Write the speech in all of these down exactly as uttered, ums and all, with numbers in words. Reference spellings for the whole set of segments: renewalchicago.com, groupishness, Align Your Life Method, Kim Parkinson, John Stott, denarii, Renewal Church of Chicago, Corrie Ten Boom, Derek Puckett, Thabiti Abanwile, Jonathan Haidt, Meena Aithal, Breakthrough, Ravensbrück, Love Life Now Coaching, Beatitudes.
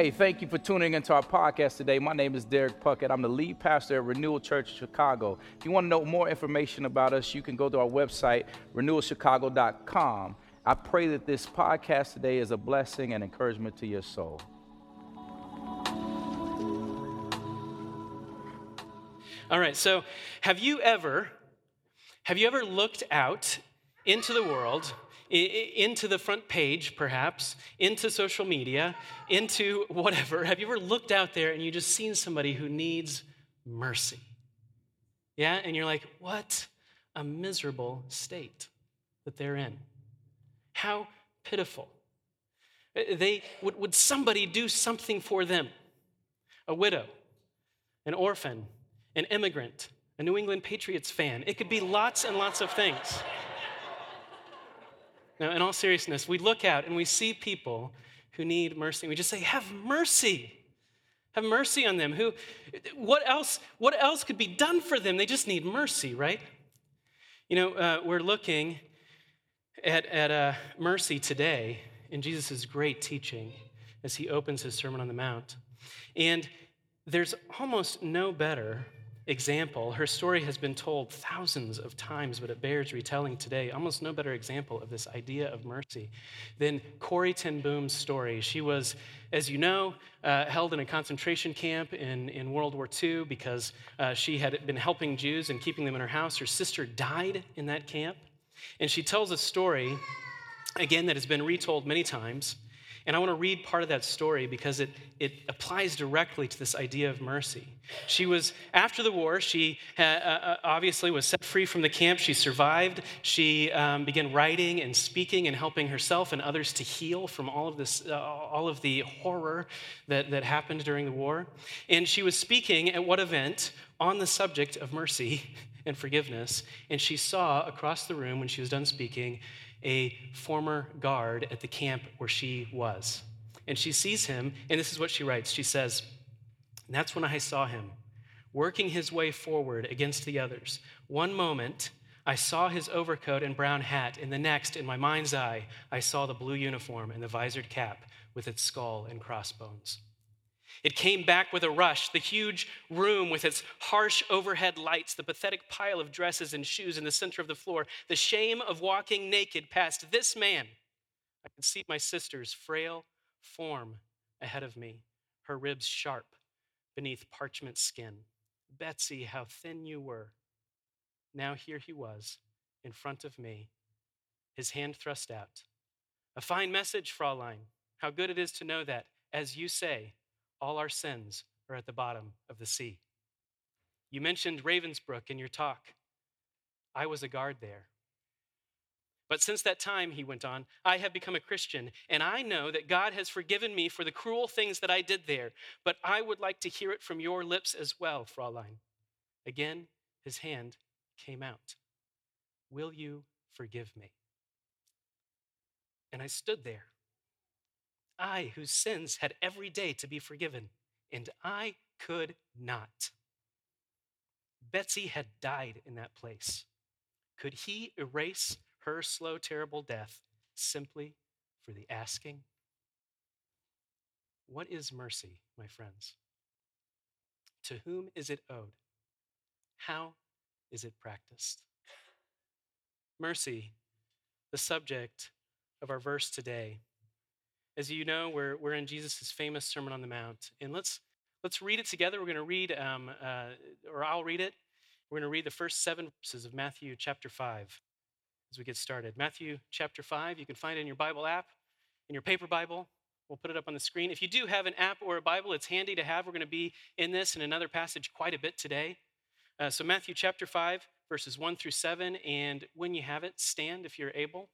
Hey, thank you for tuning into our podcast today. My name is Derek Puckett. I'm the lead pastor at Renewal Church of Chicago. If you want to know more information about us, you can go to our website, renewal chicago dot com. I pray that this podcast today is a blessing and encouragement to your soul. All right, so have you ever, have you ever looked out into the world, into the front page, perhaps, into social media, into whatever? Have you ever looked out there and you just seen somebody who needs mercy? Yeah, and you're like, what a miserable state that they're in. How pitiful. They would, would somebody do something for them? A widow, an orphan, an immigrant, a New England Patriots fan. It could be lots and lots of things. Now, in all seriousness, we look out and we see people who need mercy. We just say, have mercy. Have mercy on them. Who? What else, what else could be done for them? They just need mercy, right? You know, uh, we're looking at, at uh, mercy today in Jesus' great teaching as he opens his Sermon on the Mount. And there's almost no better example. Her story has been told thousands of times, but it bears retelling today. Almost no better example of this idea of mercy than Corrie Ten Boom's story. She was, as you know, uh, held in a concentration camp in, in World War Two because uh, she had been helping Jews and keeping them in her house. Her sister died in that camp. And she tells a story, again, that has been retold many times. And I want to read part of that story because it, it applies directly to this idea of mercy. She was, after the war, she had, uh, obviously was set free from the camp. She survived. She um, began writing and speaking and helping herself and others to heal from all of this, uh, all of the horror that, that happened during the war. And she was speaking at what event on the subject of mercy and forgiveness. And she saw across the room when she was done speaking a former guard at the camp where she was. And she sees him, and this is what she writes. She says, "That's when I saw him, working his way forward against the others. One moment, I saw his overcoat and brown hat. In the next, in my mind's eye, I saw the blue uniform and the visored cap with its skull and crossbones. It came back with a rush, the huge room with its harsh overhead lights, the pathetic pile of dresses and shoes in the center of the floor, the shame of walking naked past this man. I could see my sister's frail form ahead of me, her ribs sharp beneath parchment skin. Betsy, how thin you were. Now here he was in front of me, his hand thrust out. A fine message, Fraulein. How good it is to know that, as you say, all our sins are at the bottom of the sea. You mentioned Ravensbrück in your talk. I was a guard there. But since that time," he went on, "I have become a Christian, and I know that God has forgiven me for the cruel things that I did there. But I would like to hear it from your lips as well, Fraulein." Again, his hand came out. "Will you forgive me?" And I stood there. I, whose sins had every day to be forgiven, and I could not. Betsy had died in that place. Could he erase her slow, terrible death simply for the asking? What is mercy, my friends? To whom is it owed? How is it practiced? Mercy, the subject of our verse today. As you know, we're we're in Jesus' famous Sermon on the Mount, and let's let's read it together. We're going to read, um, uh, or I'll read it. We're going to read the first seven verses of Matthew chapter five as we get started. Matthew chapter five, you can find it in your Bible app, in your paper Bible. We'll put it up on the screen. If you do have an app or a Bible, it's handy to have. We're going to be in this and another passage quite a bit today. Uh, so Matthew chapter five, verses one through seven, and when you have it, stand if you're able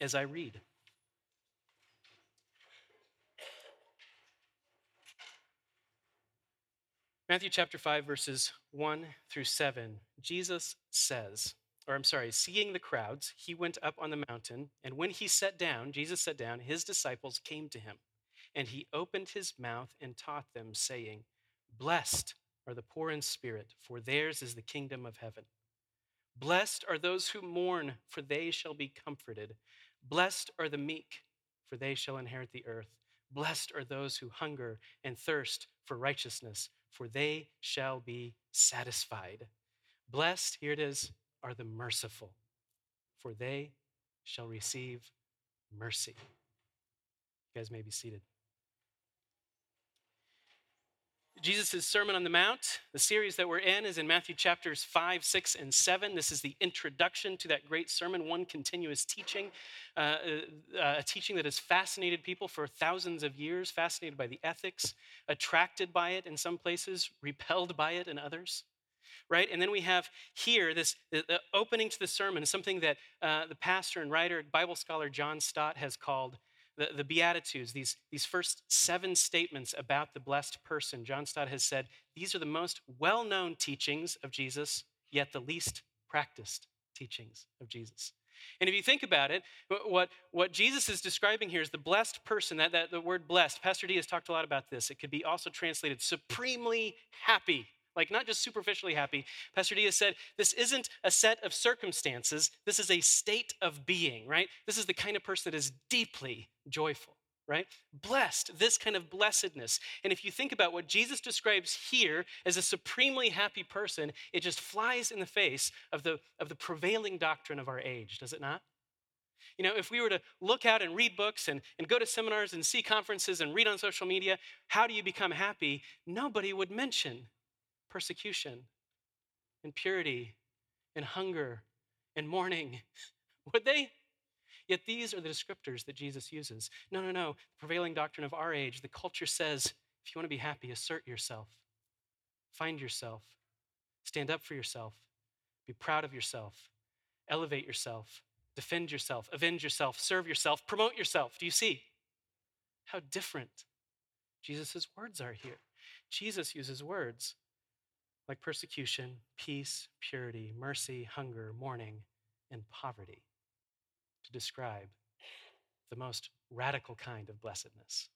as I read. Matthew chapter five, verses one through seven, Jesus says, or I'm sorry, seeing the crowds, he went up on the mountain, and when he sat down, Jesus sat down, his disciples came to him, and he opened his mouth and taught them, saying, "Blessed are the poor in spirit, for theirs is the kingdom of heaven. Blessed are those who mourn, for they shall be comforted. Blessed are the meek, for they shall inherit the earth. Blessed are those who hunger and thirst for righteousness, for they shall be satisfied. Blessed, here it is, are the merciful, for they shall receive mercy. You guys may be seated. Jesus' Sermon on the Mount, the series that we're in, is in Matthew chapters five, six, and seven. This is the introduction to that great sermon, one continuous teaching, uh, a teaching that has fascinated people for thousands of years, fascinated by the ethics, attracted by it in some places, repelled by it in others. Right? And then we have here this the opening to the sermon, something that uh, the pastor and writer, Bible scholar John Stott has called the, the Beatitudes, these, these first seven statements about the blessed person. John Stott has said, these are the most well-known teachings of Jesus, yet the least practiced teachings of Jesus. And if you think about it, what, what Jesus is describing here is the blessed person, that, that the word blessed. Pastor D has talked a lot about this. It could be also translated supremely happy. Like, not just superficially happy. Pastor D has said, this isn't a set of circumstances. This is a state of being, right? This is the kind of person that is deeply joyful, right? Blessed, this kind of blessedness. And if you think about what Jesus describes here as a supremely happy person, it just flies in the face of the, of the prevailing doctrine of our age, does it not? You know, if we were to look out and read books and, and go to seminars and see conferences and read on social media, how do you become happy? Nobody would mention persecution and purity and hunger and mourning, would they? Yet these are the descriptors that Jesus uses. No, no, no. The prevailing doctrine of our age, the culture says, if you want to be happy, assert yourself, find yourself, stand up for yourself, be proud of yourself, elevate yourself, defend yourself, avenge yourself, serve yourself, promote yourself. Do you see how different Jesus' words are here? Jesus uses words like persecution, peace, purity, mercy, hunger, mourning, and poverty to describe the most radical kind of blessedness.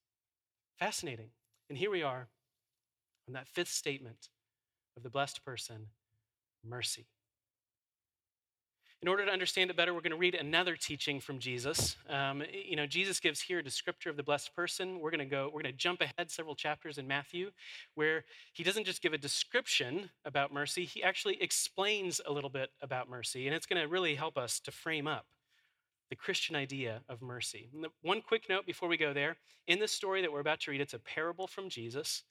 Fascinating. And here we are on that fifth statement of the blessed person, mercy. In order to understand it better, we're going to read another teaching from Jesus. Um, you know, Jesus gives here a descriptor of the blessed person. We're going to go, we're going to jump ahead several chapters in Matthew, where he doesn't just give a description about mercy, he actually explains a little bit about mercy, and it's going to really help us to frame up the Christian idea of mercy. One quick note before we go there. In the story that we're about to read, it's a parable from Jesus.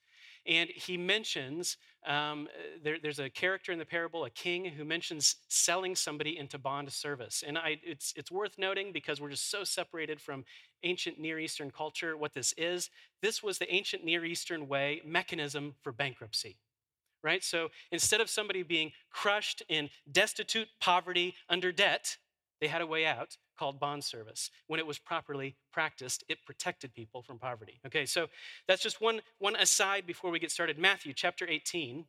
And he mentions, um, there, there's a character in the parable, a king, who mentions selling somebody into bond service. And I, it's it's worth noting, because we're just so separated from ancient Near Eastern culture, what this is. This was the ancient Near Eastern way mechanism for bankruptcy, right? So instead of somebody being crushed in destitute poverty under debt, they had a way out called bond service. When it was properly practiced, it protected people from poverty. Okay, so that's just one, one aside before we get started. Matthew chapter eighteen,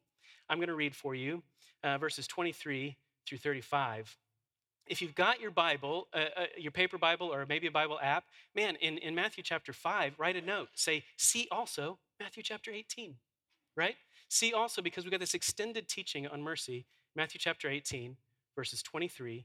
I'm going to read for you uh, verses twenty-three through thirty-five. If you've got your Bible, uh, uh, your paper Bible, or maybe a Bible app, man, in, in Matthew chapter five, write a note. Say, see also Matthew chapter eighteen, right? See also, because we've got this extended teaching on mercy, Matthew chapter eighteen, verses twenty-three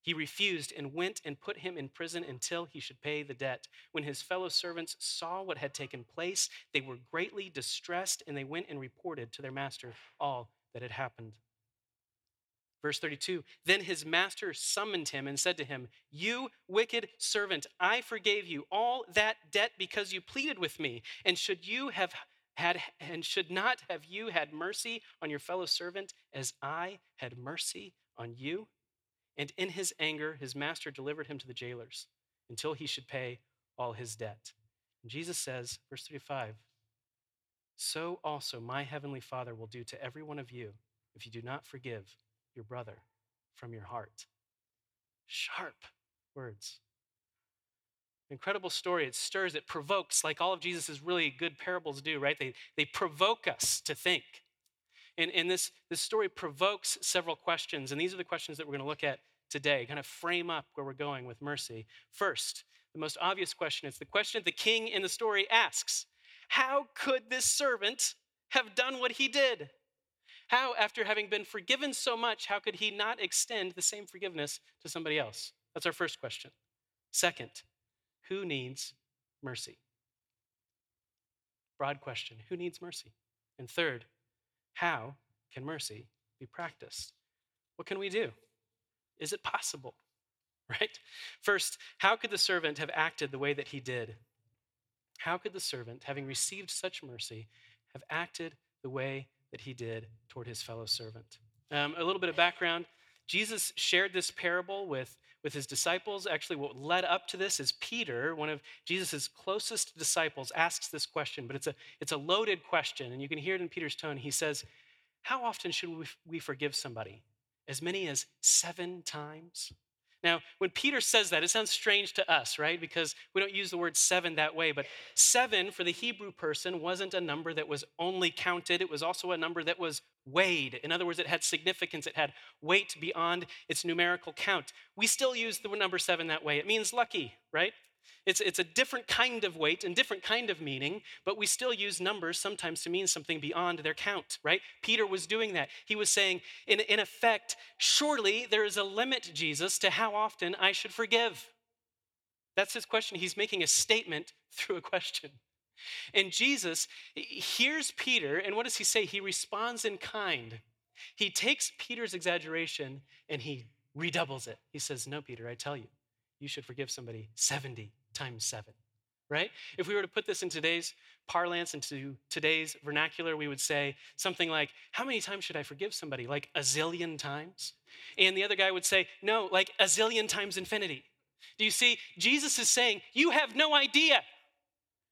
He refused and went and put him in prison until he should pay the debt. When his fellow servants saw what had taken place, they were greatly distressed, and they went and reported to their master all that had happened. Verse thirty-two, then his master summoned him and said to him, you wicked servant, I forgave you all that debt because you pleaded with me. And should you have had and should not have you had mercy on your fellow servant as I had mercy on you? And in his anger, his master delivered him to the jailers until he should pay all his debt. And Jesus says, verse thirty-five, so also my heavenly Father will do to every one of you if you do not forgive your brother from your heart. Sharp words. Incredible story. It stirs, it provokes, like all of Jesus' really good parables do, right? They they provoke us to think. And, and this, this story provokes several questions, and these are the questions that we're going to look at today, kind of frame up where we're going with mercy. First, the most obvious question is the question the king in the story asks, how could this servant have done what he did? How, after having been forgiven so much, how could he not extend the same forgiveness to somebody else? That's our first question. Second, who needs mercy? Broad question, who needs mercy? And third, how can mercy be practiced? What can we do? Is it possible, right? First, how could the servant have acted the way that he did? How could the servant, having received such mercy, have acted the way that he did toward his fellow servant? Um, a little bit of background. Jesus shared this parable with, with his disciples. Actually, what led up to this is Peter, one of Jesus' closest disciples, asks this question, but it's a it's a loaded question, and you can hear it in Peter's tone. He says, how often should we, we forgive somebody? As many as seven times? Now, when Peter says that, it sounds strange to us, right? Because we don't use the word seven that way, but seven for the Hebrew person wasn't a number that was only counted. It was also a number that was weighed. In other words, it had significance. It had weight beyond its numerical count. We still use the number seven that way. It means lucky, right? It's, it's a different kind of weight and different kind of meaning, but we still use numbers sometimes to mean something beyond their count, right? Peter was doing that. He was saying, in, in effect, surely there is a limit, Jesus, to how often I should forgive. That's his question. He's making a statement through a question. And Jesus hears Peter, and what does he say? He responds in kind. He takes Peter's exaggeration and he redoubles it. He says, no, Peter, I tell you, you should forgive somebody seventy times seven, right? If we were to put this in today's parlance, into today's vernacular, we would say something like, how many times should I forgive somebody? Like a zillion times? And the other guy would say, no, like a zillion times infinity. Do you see? Jesus is saying, you have no idea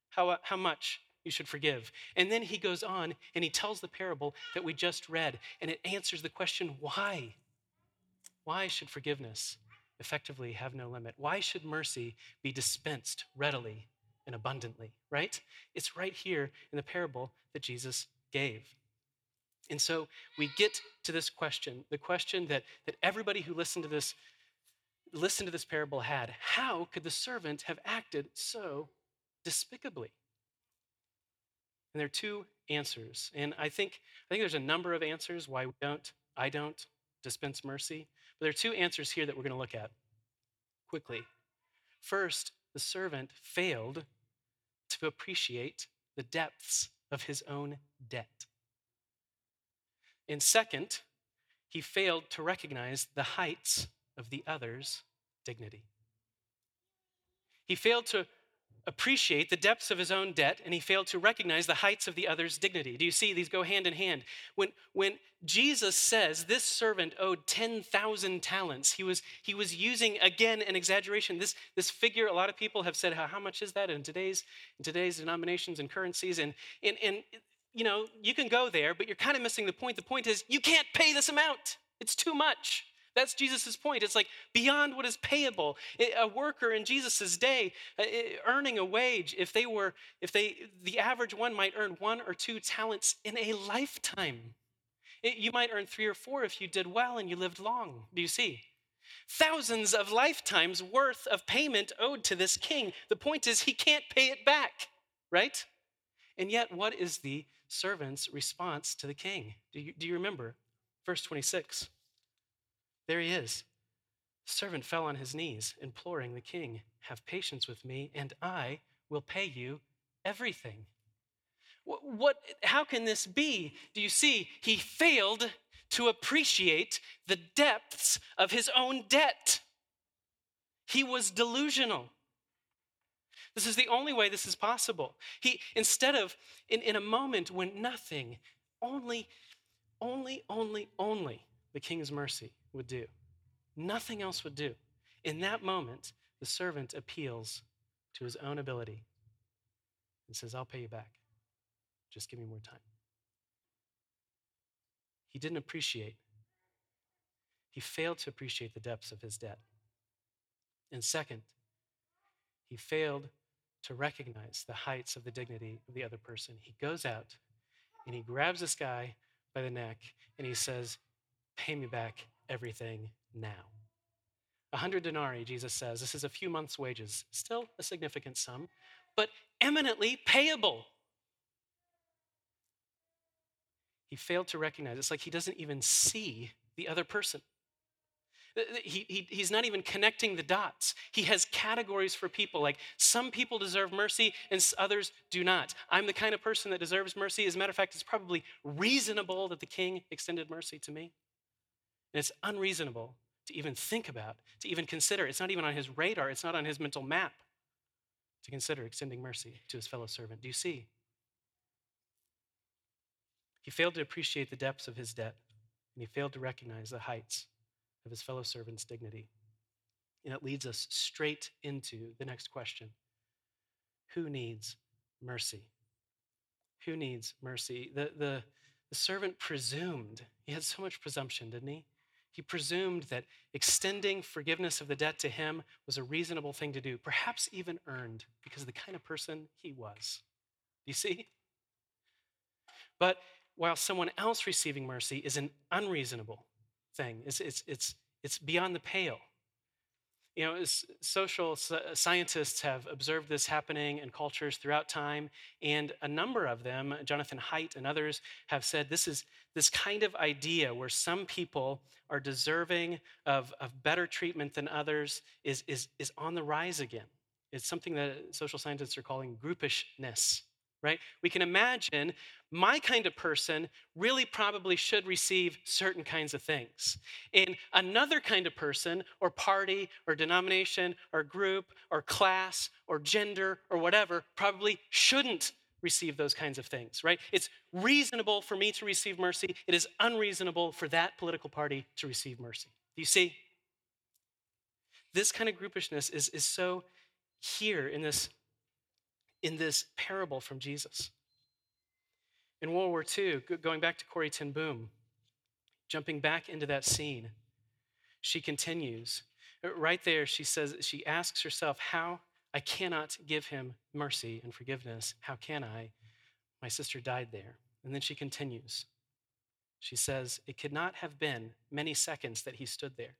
how, how much you should forgive. And then he goes on and he tells the parable that we just read, and it answers the question, why? Why should forgiveness effectively have no limit? Why should mercy be dispensed readily and abundantly, right? It's right here in the parable that Jesus gave. And so we get to this question, the question that, that everybody who listened to this listened to this parable had. How could the servant have acted so despicably? And there are two answers. And I think, I think there's a number of answers why we don't, I don't dispense mercy. But there are two answers here that we're going to look at quickly. First, the servant failed to appreciate the depths of his own debt. And second, he failed to recognize the heights of the other's dignity. He failed to appreciate the depths of his own debt, and he failed to recognize the heights of the other's dignity. Do you see? These go hand in hand. When, when Jesus says this servant owed ten thousand talents, he was, he was using, again, an exaggeration. This, this figure, a lot of people have said, how, how much is that in today's, in today's denominations and currencies? And, and, and, you know, you can go there, but you're kind of missing the point. The point is, you can't pay this amount. It's too much. That's Jesus' point. It's like beyond what is payable. A worker in Jesus' day earning a wage, if they were, if they, the average one might earn one or two talents in a lifetime. It, you might earn three or four if you did well and you lived long. Do you see? Thousands of lifetimes worth of payment owed to this king. The point is he can't pay it back, right? And yet, what is the servant's response to the king? Do you, do you remember? Verse twenty-six. There he is. The servant fell on his knees, imploring the king, have patience with me, and I will pay you everything. What, what? How can this be? Do you see? He failed to appreciate the depths of his own debt. He was delusional. This is the only way this is possible. He, instead of in, in a moment when nothing, only, only, only, only the king's mercy would do. Nothing else would do. In that moment, the servant appeals to his own ability and says, I'll pay you back. Just give me more time. He didn't appreciate. He failed to appreciate the depths of his debt. And second, he failed to recognize the heights of the dignity of the other person. He goes out and he grabs this guy by the neck and he says, pay me back everything now. A hundred denarii, Jesus says, this is a few months' wages, still a significant sum, but eminently payable. He failed to recognize. It's like he doesn't even see the other person. He, he, he's not even connecting the dots. He has categories for people, like some people deserve mercy and others do not. I'm the kind of person that deserves mercy. As a matter of fact, it's probably reasonable that the king extended mercy to me. And it's unreasonable to even think about, to even consider. It's not even on his radar. It's not on his mental map to consider extending mercy to his fellow servant. Do you see? He failed to appreciate the depths of his debt, and he failed to recognize the heights of his fellow servant's dignity. And it leads us straight into the next question. Who needs mercy? Who needs mercy? The, the, the servant presumed. He had so much presumption, didn't he? He presumed that extending forgiveness of the debt to him was a reasonable thing to do, perhaps even earned, because of the kind of person he was. Do you see? But while someone else receiving mercy is an unreasonable thing. It's, it's, it's, it's beyond the pale. You know, social scientists have observed this happening in cultures throughout time, and a number of them, Jonathan Haidt and others, have said this is this kind of idea where some people are deserving of, of better treatment than others is, is, is on the rise again. It's something that social scientists are calling groupishness. Right? We can imagine my kind of person really probably should receive certain kinds of things. And another kind of person or party or denomination or group or class or gender or whatever probably shouldn't receive those kinds of things, right? It's reasonable for me to receive mercy. It is unreasonable for that political party to receive mercy. Do you see? This kind of groupishness is, is so here in this in this parable from Jesus. In World War Two, going back to Corrie Ten Boom, jumping back into that scene, she continues. Right there, she says, she asks herself, how I cannot give him mercy and forgiveness. How can I? My sister died there. And then she continues. She says, it could not have been many seconds that he stood there,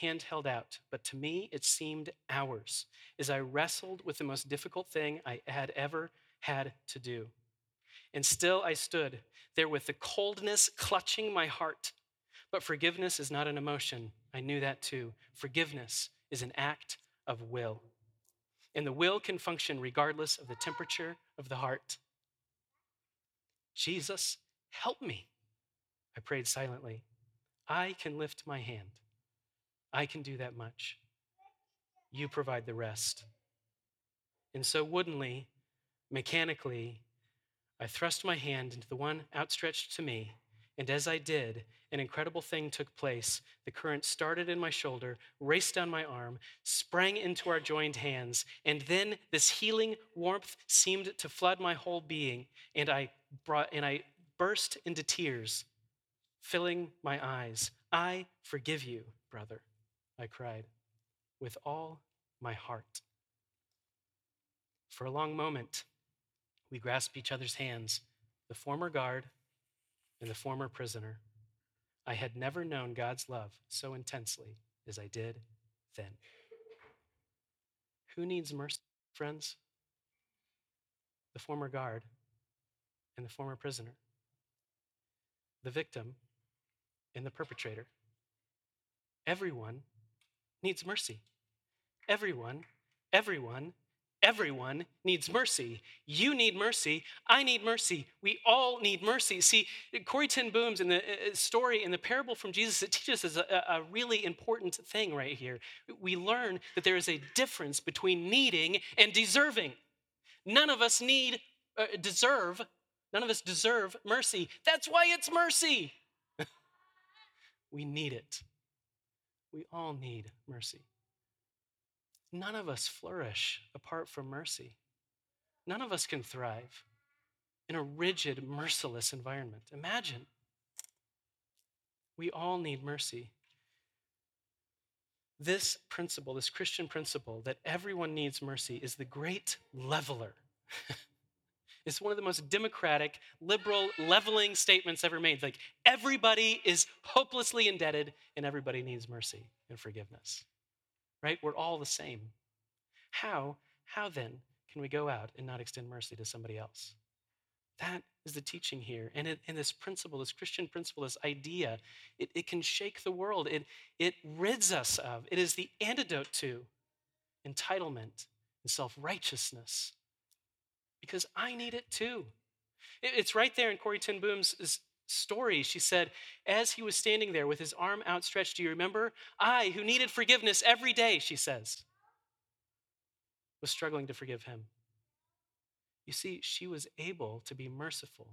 hand held out, but to me it seemed hours as I wrestled with the most difficult thing I had ever had to do. And still I stood there with the coldness clutching my heart. But forgiveness is not an emotion. I knew that too. Forgiveness is an act of will. And the will can function regardless of the temperature of the heart. Jesus, help me, I prayed silently. I can lift my hand. I can do that much. You provide the rest. And so woodenly, mechanically, I thrust my hand into the one outstretched to me, and as I did, an incredible thing took place. The current started in my shoulder, raced down my arm, sprang into our joined hands, and then this healing warmth seemed to flood my whole being, and I brought, and I burst into tears, filling my eyes. I forgive you, brother, I cried, with all my heart. For a long moment, we grasped each other's hands, the former guard and the former prisoner. I had never known God's love so intensely as I did then. Who needs mercy, friends? The former guard and the former prisoner. The victim and the perpetrator. Everyone needs mercy. Everyone, everyone, Everyone needs mercy. You need mercy. I need mercy. We all need mercy. See, Corrie Ten Boom's in the story, in the parable from Jesus, it teaches us a, a really important thing right here. We learn that there is a difference between needing and deserving. None of us need, uh, deserve, none of us deserve mercy. That's why it's mercy. We need it. We all need mercy. None of us flourish apart from mercy. None of us can thrive in a rigid, merciless environment. Imagine. We all need mercy. This principle, this Christian principle that everyone needs mercy, is the great leveler. It's one of the most democratic, liberal, leveling statements ever made. It's like, everybody is hopelessly indebted and everybody needs mercy and forgiveness. Right? We're all the same. How, how then can we go out and not extend mercy to somebody else? That is the teaching here. And, it, and this principle, this Christian principle, this idea, it, it can shake the world. It, it rids us of, it is the antidote to entitlement and self-righteousness. Because I need it too. It, it's right there in Corrie Ten Boom's story. She said, as he was standing there with his arm outstretched, do you remember? I, who needed forgiveness every day, she says, was struggling to forgive him. You see, she was able to be merciful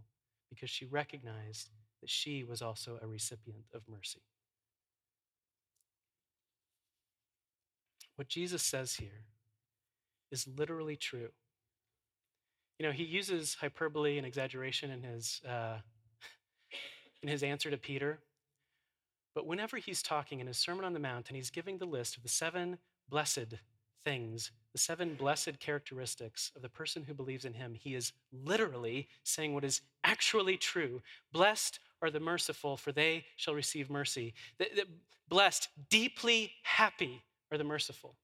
because she recognized that she was also a recipient of mercy. What Jesus says here is literally true. You know, he uses hyperbole and exaggeration in his uh, in his answer to Peter. But whenever he's talking in his Sermon on the Mount and he's giving the list of the seven blessed things, the seven blessed characteristics of the person who believes in him, he is literally saying what is actually true. Blessed are the merciful, for they shall receive mercy. The, the blessed, deeply happy are the merciful.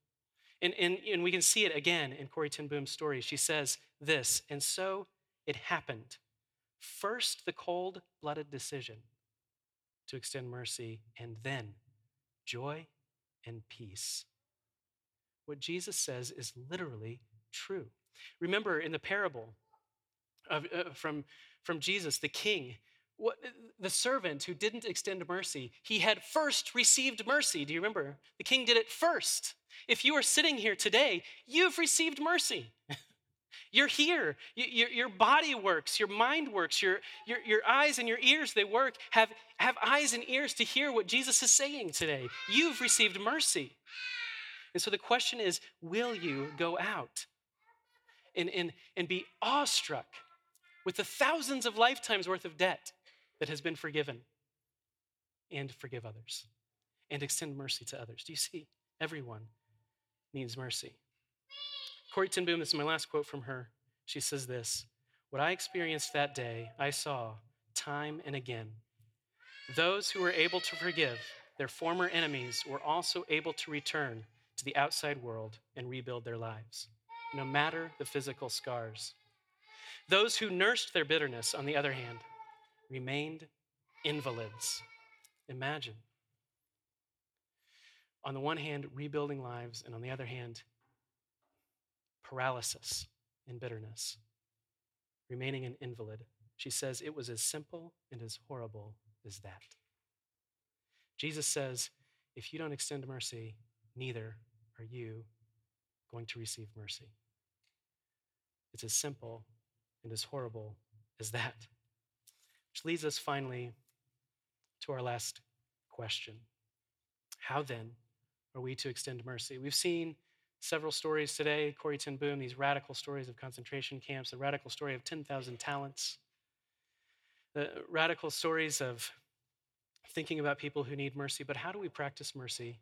And, and, and we can see it again in Corrie Ten Boom's story. She says this, and so it happened. First, the cold-blooded decision to extend mercy, and then joy and peace. What Jesus says is literally true. Remember in the parable of, uh, from, from Jesus, the king, what, the servant who didn't extend mercy, he had first received mercy. Do you remember? The king did it first. If you are sitting here today, you've received mercy. You're here. You, your, your body works. Your mind works. Your, your, your eyes and your ears, they work. Have, have eyes and ears to hear what Jesus is saying today. You've received mercy. And so the question is, will you go out and, and, and be awestruck with the thousands of lifetimes worth of debt that has been forgiven, and forgive others and extend mercy to others? Do you see? Everyone needs mercy. Corrie Ten Boom, this is my last quote from her. She says this, what I experienced that day, I saw time and again. Those who were able to forgive their former enemies were also able to return to the outside world and rebuild their lives, no matter the physical scars. Those who nursed their bitterness, on the other hand, remained invalids. Imagine. On the one hand, rebuilding lives, and on the other hand, paralysis and bitterness, remaining an invalid. She says it was as simple and as horrible as that. Jesus says, if you don't extend mercy, neither are you going to receive mercy. It's as simple and as horrible as that. Which leads us finally to our last question. How then are we to extend mercy? We've seen several stories today, Corrie Ten Boom, these radical stories of concentration camps, the radical story of ten thousand talents, the radical stories of thinking about people who need mercy. But how do we practice mercy,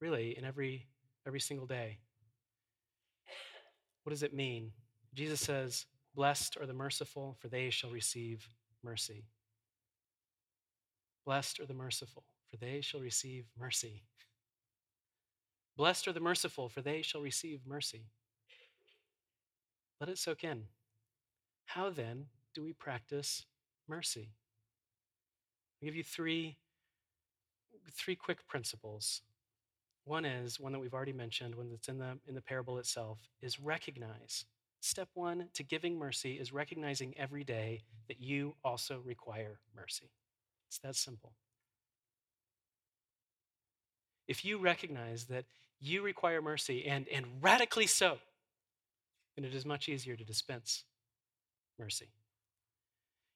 really, in every, every single day? What does it mean? Jesus says, blessed are the merciful, for they shall receive mercy. Blessed are the merciful, for they shall receive mercy. Blessed are the merciful, for they shall receive mercy. Let it soak in. How then do we practice mercy? I'll give you three, three quick principles One is, one that we've already mentioned, one that's in the, in the parable itself, is recognize. Step one to giving mercy is recognizing every day that you also require mercy. It's that simple. If you recognize that you require mercy, and, and radically so, then it is much easier to dispense mercy.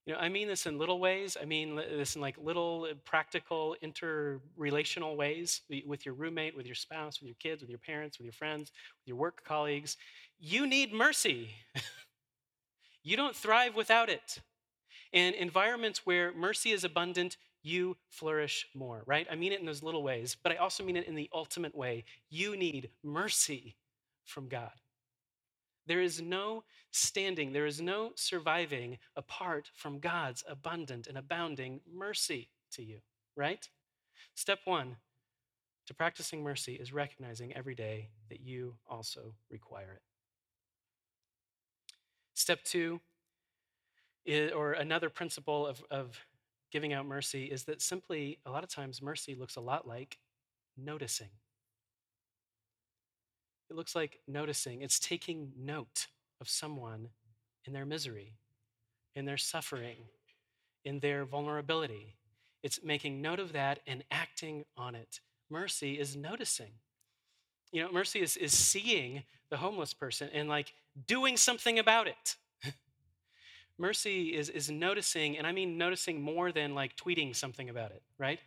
You know, I mean this in little ways. I mean this in like little practical, interrelational ways with your roommate, with your spouse, with your kids, with your parents, with your friends, with your work colleagues. You need mercy. You don't thrive without it. In environments where mercy is abundant, you flourish more, right? I mean it in those little ways, but I also mean it in the ultimate way. You need mercy from God. There is no standing, there is no surviving apart from God's abundant and abounding mercy to you, right? Step one to practicing mercy is recognizing every day that you also require it. Step two, is, or another principle of, of giving out mercy is that simply, a lot of times, mercy looks a lot like noticing. It looks like noticing. It's taking note of someone in their misery, in their suffering, in their vulnerability. It's making note of that and acting on it. Mercy is noticing. You know, mercy is, is seeing the homeless person and like doing something about it. Mercy is, is noticing, and I mean noticing more than like tweeting something about it, right?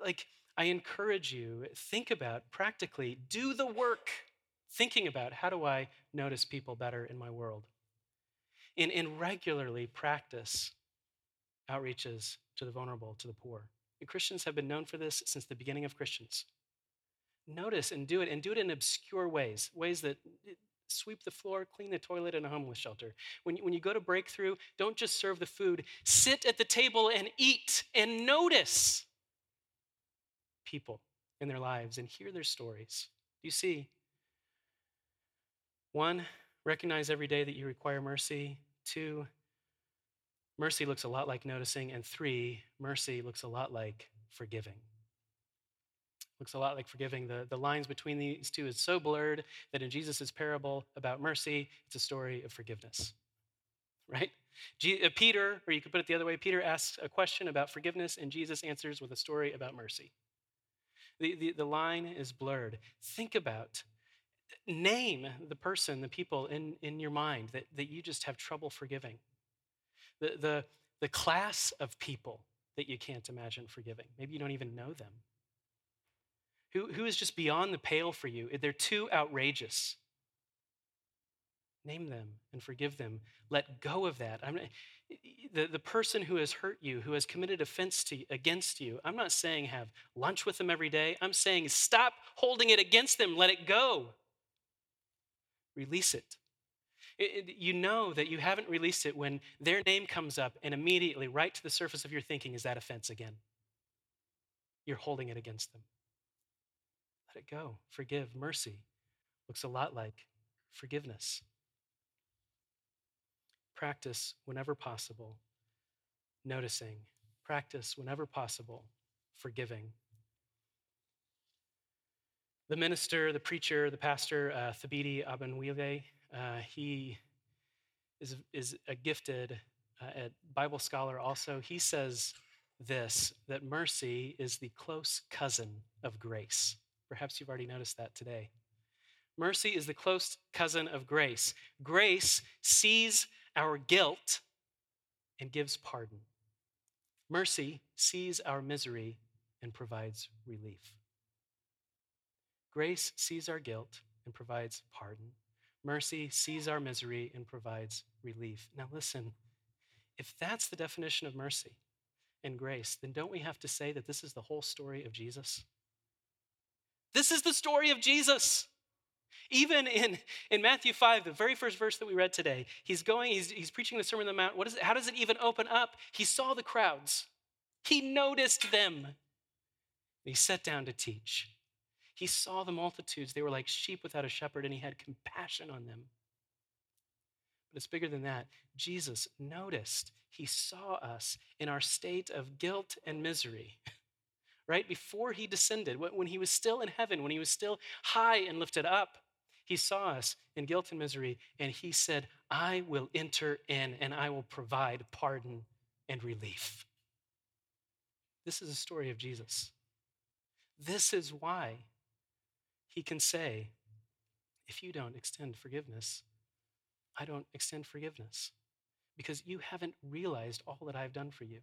Like, I encourage you, think about practically, do the work, thinking about how do I notice people better in my world? And, and regularly practice outreaches to the vulnerable, to the poor. And Christians have been known for this since the beginning of Christians. Notice and do it, and do it in obscure ways, ways that sweep the floor, clean the toilet in a homeless shelter. When you, when you go to Breakthrough, don't just serve the food, sit at the table and eat and notice people in their lives and hear their stories. You see, one, recognize every day that you require mercy. Two, mercy looks a lot like noticing. And three, mercy looks a lot like forgiving. Looks a lot like forgiving. The, the lines between these two is so blurred that in Jesus' parable about mercy, it's a story of forgiveness, right? G- uh, Peter, or you could put it the other way, Peter asks a question about forgiveness and Jesus answers with a story about mercy. The, the, the line is blurred. Think about, name the person, the people in, in your mind that, that you just have trouble forgiving. The, the, the class of people that you can't imagine forgiving. Maybe you don't even know them. Who, who is just beyond the pale for you? They're too outrageous. Name them and forgive them. Let go of that. I'm not, the, the person who has hurt you, who has committed offense to, against you, I'm not saying have lunch with them every day. I'm saying stop holding it against them. Let it go. Release it. It, it. You know that you haven't released it when their name comes up and immediately right to the surface of your thinking is that offense again. You're holding it against them. Let it go. Forgive. Mercy looks a lot like forgiveness. Practice whenever possible, noticing. Practice whenever possible, forgiving. The minister, the preacher, the pastor, uh, Thabiti Abanwile, uh, he is, is a gifted uh, a Bible scholar also. He says this, that mercy is the close cousin of grace. Perhaps you've already noticed that today. Mercy is the close cousin of grace. Grace sees our guilt and gives pardon. Mercy sees our misery and provides relief. Grace sees our guilt and provides pardon. Mercy sees our misery and provides relief. Now listen, if that's the definition of mercy and grace, then don't we have to say that this is the whole story of Jesus? This is the story of Jesus. Even in, in Matthew five, the very first verse that we read today, he's going, he's, he's preaching the Sermon on the Mount. What is it, how does it even open up? He saw the crowds. He noticed them. He sat down to teach. He saw the multitudes. They were like sheep without a shepherd, and he had compassion on them. But it's bigger than that. Jesus noticed. He saw us in our state of guilt and misery, right? Before he descended, when he was still in heaven, when he was still high and lifted up, he saw us in guilt and misery, and he said, I will enter in and I will provide pardon and relief. This is a story of Jesus. This is why he can say, if you don't extend forgiveness, I don't extend forgiveness, because you haven't realized all that I've done for you.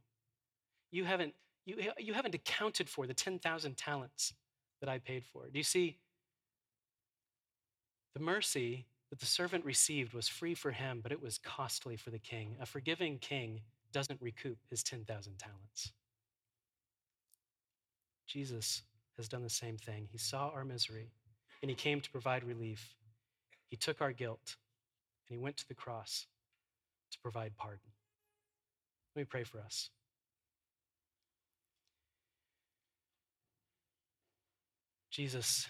You haven't, you, you haven't accounted for the ten thousand talents that I paid for. Do you see? The mercy that the servant received was free for him, but it was costly for the king. A forgiving king doesn't recoup his ten thousand talents. Jesus has done the same thing. He saw our misery, and he came to provide relief. He took our guilt, and he went to the cross to provide pardon. Let me pray for us. Jesus,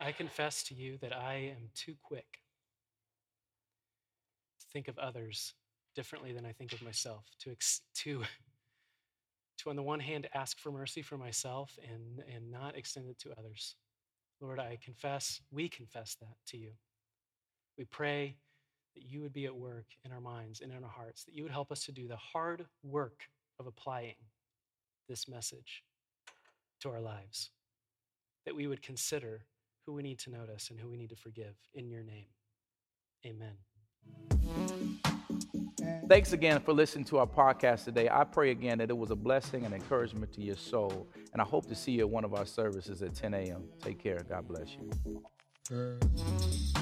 I confess to you that I am too quick to think of others differently than I think of myself, to ex- to to on the one hand ask for mercy for myself and, and not extend it to others. Lord, I confess, we confess that to you. We pray that you would be at work in our minds and in our hearts, that you would help us to do the hard work of applying this message to our lives, that we would consider who we need to notice and who we need to forgive. In your name, amen. Thanks again for listening to our podcast today. I pray again that it was a blessing and encouragement to your soul, and I hope to see you at one of our services at ten a.m. Take care. God bless you.